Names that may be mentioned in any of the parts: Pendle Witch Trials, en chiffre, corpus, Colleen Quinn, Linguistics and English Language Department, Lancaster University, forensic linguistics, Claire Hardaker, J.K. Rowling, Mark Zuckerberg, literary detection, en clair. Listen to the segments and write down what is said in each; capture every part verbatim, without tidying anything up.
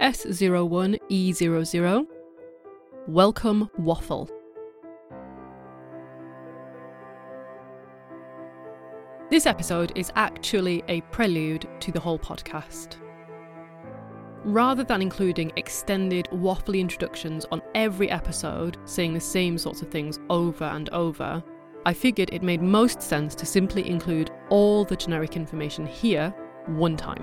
S zero one E zero zero, welcome waffle. This episode is actually a prelude to the whole podcast. Rather than including extended waffly introductions on every episode, saying the same sorts of things over and over, I figured it made most sense to simply include all the generic information here one time.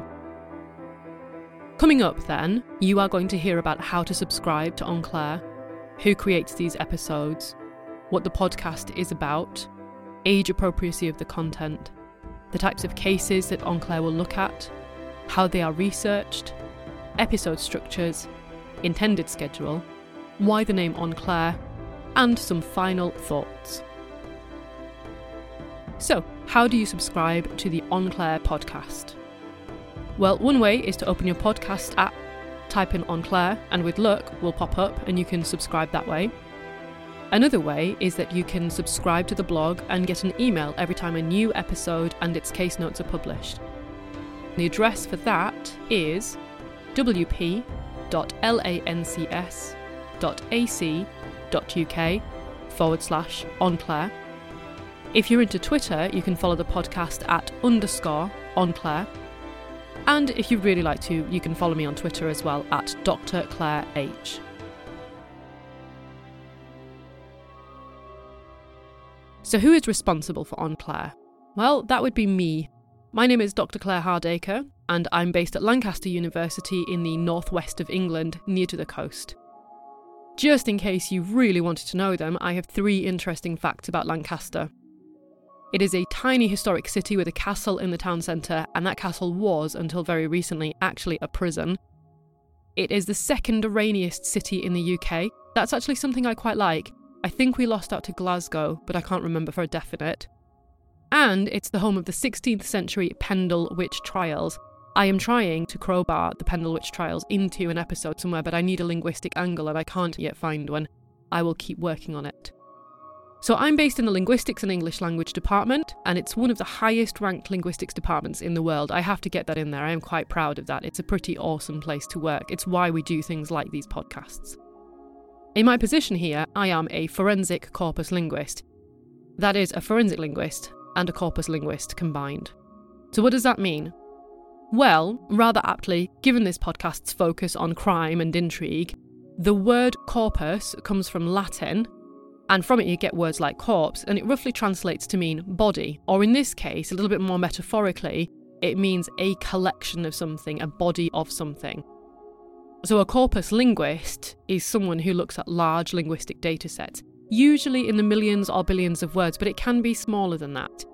Coming up then, you are going to hear about how to subscribe to En Clair, who creates these episodes, what the podcast is about, age appropriacy of the content, the types of cases that En Clair will look at, how they are researched, episode structures, intended schedule, why the name En Clair, and some final thoughts. So, how do you subscribe to the En Clair podcast? Well, one way is to open your podcast app, type in En Clair, and with luck, will pop up and you can subscribe that way. Another way is that you can subscribe to the blog and get an email every time a new episode and its case notes are published. The address for that is w p dot lancs dot a c dot u k forward slash En Clair. If you're into Twitter, you can follow the podcast at underscore En Clair. And if you'd really like to, you can follow me on Twitter as well at Doctor Claire H. So who is responsible for En Clair? Well, that would be me. My name is Doctor Claire Hardaker, and I'm based at Lancaster University in the northwest of England, near to the coast. Just in case you really wanted to know them, I have three interesting facts about Lancaster. It is a tiny historic city with a castle in the town centre, and that castle was, until very recently, actually a prison. It is the second rainiest city in the U K. That's actually something I quite like. I think we lost out to Glasgow, but I can't remember for a definite. And it's the home of the sixteenth century Pendle Witch Trials. I am trying to crowbar the Pendle Witch Trials into an episode somewhere, but I need a linguistic angle and I can't yet find one. I will keep working on it. So I'm based in the Linguistics and English Language Department, and it's one of the highest ranked linguistics departments in the world. I have to get that in there. I am quite proud of that. It's a pretty awesome place to work. It's why we do things like these podcasts. In my position here, I am a forensic corpus linguist. That is, a forensic linguist and a corpus linguist combined. So what does that mean? Well, rather aptly, given this podcast's focus on crime and intrigue, the word corpus comes from Latin, and from it you get words like corpse, and it roughly translates to mean body, or in this case, a little bit more metaphorically, it means a collection of something, a body of something. So a corpus linguist is someone who looks at large linguistic data sets, usually in the millions or billions of words, but it can be smaller than that.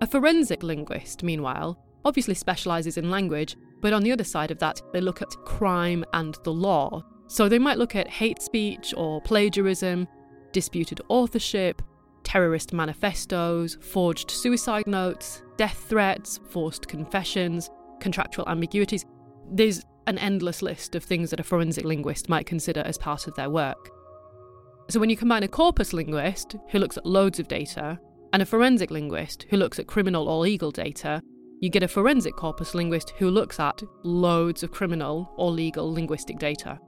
A forensic linguist, meanwhile, obviously specialises in language, but on the other side of that, they look at crime and the law. So they might look at hate speech or plagiarism, disputed authorship, terrorist manifestos, forged suicide notes, death threats, forced confessions, contractual ambiguities. There's an endless list of things that a forensic linguist might consider as part of their work. So when you combine a corpus linguist, who looks at loads of data, and a forensic linguist, who looks at criminal or legal data, you get a forensic corpus linguist who looks at loads of criminal or legal linguistic data.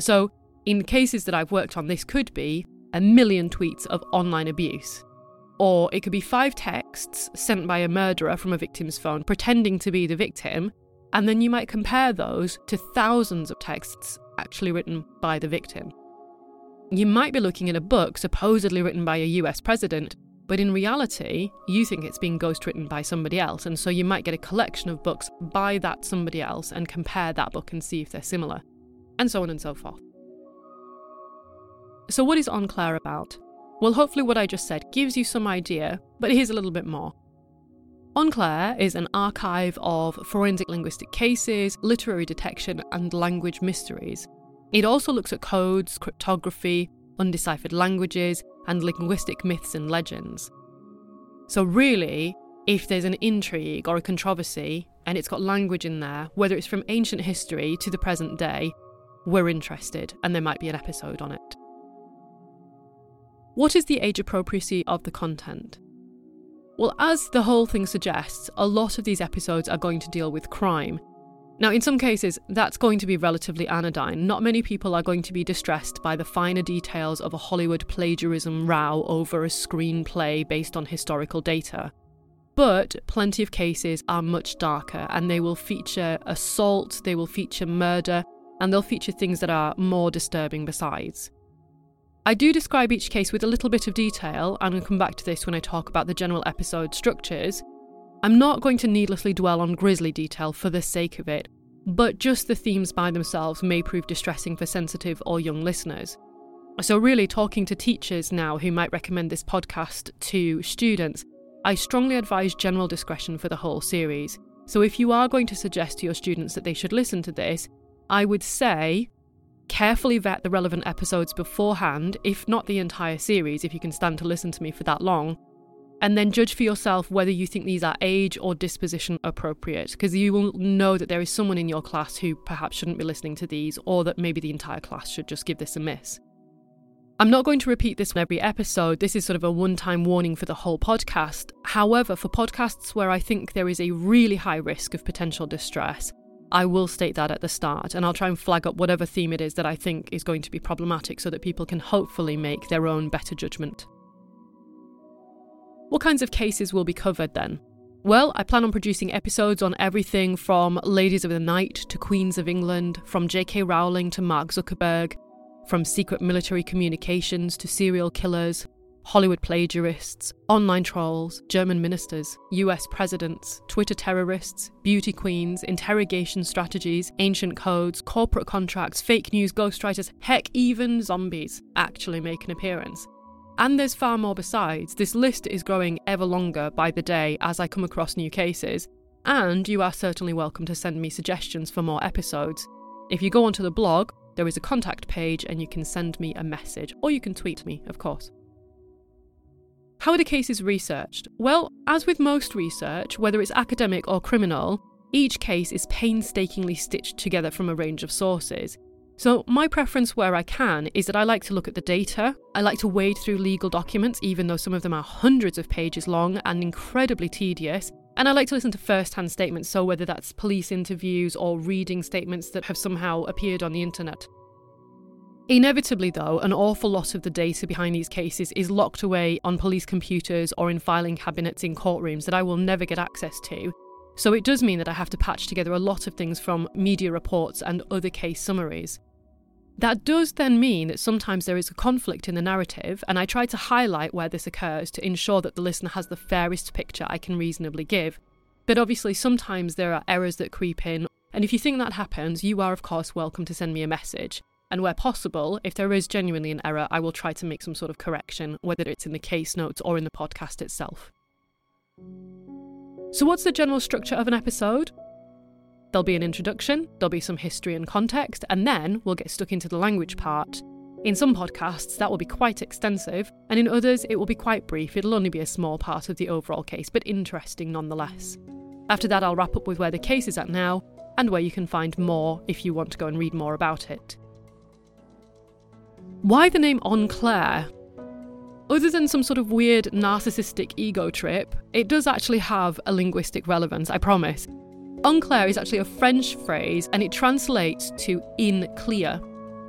So in cases that I've worked on, this could be a million tweets of online abuse. Or it could be five texts sent by a murderer from a victim's phone pretending to be the victim, and then you might compare those to thousands of texts actually written by the victim. You might be looking at a book supposedly written by a U S president, but in reality, you think it's been ghostwritten by somebody else, and so you might get a collection of books by that somebody else and compare that book and see if they're similar, and so on and so forth. So what is En Clair about? Well, hopefully what I just said gives you some idea, but here's a little bit more. En Clair is an archive of forensic linguistic cases, literary detection, and language mysteries. It also looks at codes, cryptography, undeciphered languages, and linguistic myths and legends. So really, if there's an intrigue or a controversy, and it's got language in there, whether it's from ancient history to the present day, we're interested, and there might be an episode on it. What is the age appropriacy of the content? Well, as the whole thing suggests, a lot of these episodes are going to deal with crime. Now, in some cases, that's going to be relatively anodyne. Not many people are going to be distressed by the finer details of a Hollywood plagiarism row over a screenplay based on historical data. But plenty of cases are much darker, and they will feature assault, they will feature murder, and they'll feature things that are more disturbing besides. I do describe each case with a little bit of detail, and I'll come back to this when I talk about the general episode structures. I'm not going to needlessly dwell on grisly detail for the sake of it, but just the themes by themselves may prove distressing for sensitive or young listeners. So really, talking to teachers now who might recommend this podcast to students, I strongly advise general discretion for the whole series. So if you are going to suggest to your students that they should listen to this, I would say carefully vet the relevant episodes beforehand, if not the entire series, if you can stand to listen to me for that long, and then judge for yourself whether you think these are age or disposition appropriate, because you will know that there is someone in your class who perhaps shouldn't be listening to these, or that maybe the entire class should just give this a miss. I'm not going to repeat this in every episode. This is sort of a one-time warning for the whole podcast. However, for podcasts where I think there is a really high risk of potential distress, I will state that at the start, and I'll try and flag up whatever theme it is that I think is going to be problematic so that people can hopefully make their own better judgment. What kinds of cases will be covered then? Well, I plan on producing episodes on everything from Ladies of the Night to Queens of England, from J K Rowling to Mark Zuckerberg, from secret military communications to serial killers, Hollywood plagiarists, online trolls, German ministers, U S presidents, Twitter terrorists, beauty queens, interrogation strategies, ancient codes, corporate contracts, fake news, ghostwriters, heck, even zombies actually make an appearance. And there's far more besides. This list is growing ever longer by the day as I come across new cases, and you are certainly welcome to send me suggestions for more episodes. If you go onto the blog, there is a contact page and you can send me a message, or you can tweet me, of course. How are the cases researched? Well, as with most research, whether it's academic or criminal, each case is painstakingly stitched together from a range of sources. So my preference where I can is that I like to look at the data, I like to wade through legal documents even though some of them are hundreds of pages long and incredibly tedious, and I like to listen to first-hand statements, so whether that's police interviews or reading statements that have somehow appeared on the internet. Inevitably though, an awful lot of the data behind these cases is locked away on police computers or in filing cabinets in courtrooms that I will never get access to. So it does mean that I have to patch together a lot of things from media reports and other case summaries. That does then mean that sometimes there is a conflict in the narrative, and I try to highlight where this occurs to ensure that the listener has the fairest picture I can reasonably give. But obviously sometimes there are errors that creep in, and if you think that happens, you are of course welcome to send me a message. And where possible, if there is genuinely an error, I will try to make some sort of correction, whether it's in the case notes or in the podcast itself. So what's the general structure of an episode? There'll be an introduction, there'll be some history and context, and then we'll get stuck into the language part. In some podcasts, that will be quite extensive, and in others, it will be quite brief. It'll only be a small part of the overall case, but interesting nonetheless. After that, I'll wrap up with where the case is at now, and where you can find more if you want to go and read more about it. Why the name en clair? Other than some sort of weird narcissistic ego trip, it does actually have a linguistic relevance, I promise. En clair is actually a French phrase, and it translates to in clear.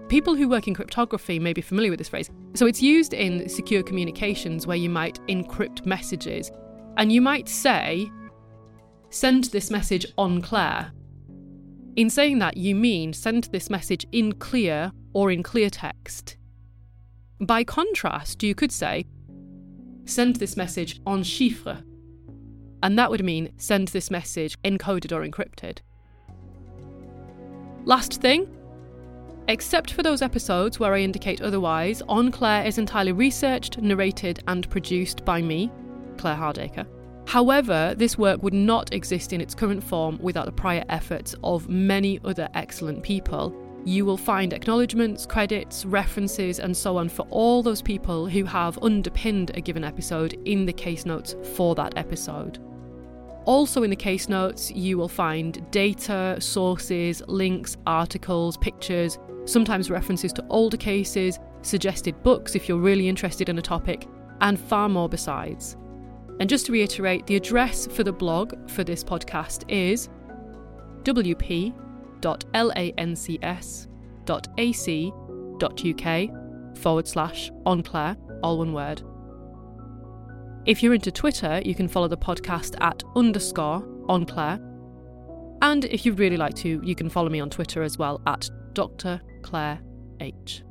People who work in cryptography may be familiar with this phrase. So it's used in secure communications where you might encrypt messages, and you might say, send this message en clair. In saying that, you mean send this message in clear or in clear text. By contrast, you could say, send this message en chiffre, and that would mean send this message encoded or encrypted. Last thing, except for those episodes where I indicate otherwise, en clair is entirely researched, narrated and produced by me, Claire Hardaker. However, this work would not exist in its current form without the prior efforts of many other excellent people. You will find acknowledgements, credits, references and so on for all those people who have underpinned a given episode in the case notes for that episode. Also in the case notes, you will find data, sources, links, articles, pictures, sometimes references to older cases, suggested books if you're really interested in a topic, and far more besides. And just to reiterate, the address for the blog for this podcast is w p dot lancs dot a c dot u k forward slash en clair, all one word. If you're into Twitter, you can follow the podcast at underscore en clair. And if you'd really like to, you can follow me on Twitter as well at Doctor Claire H.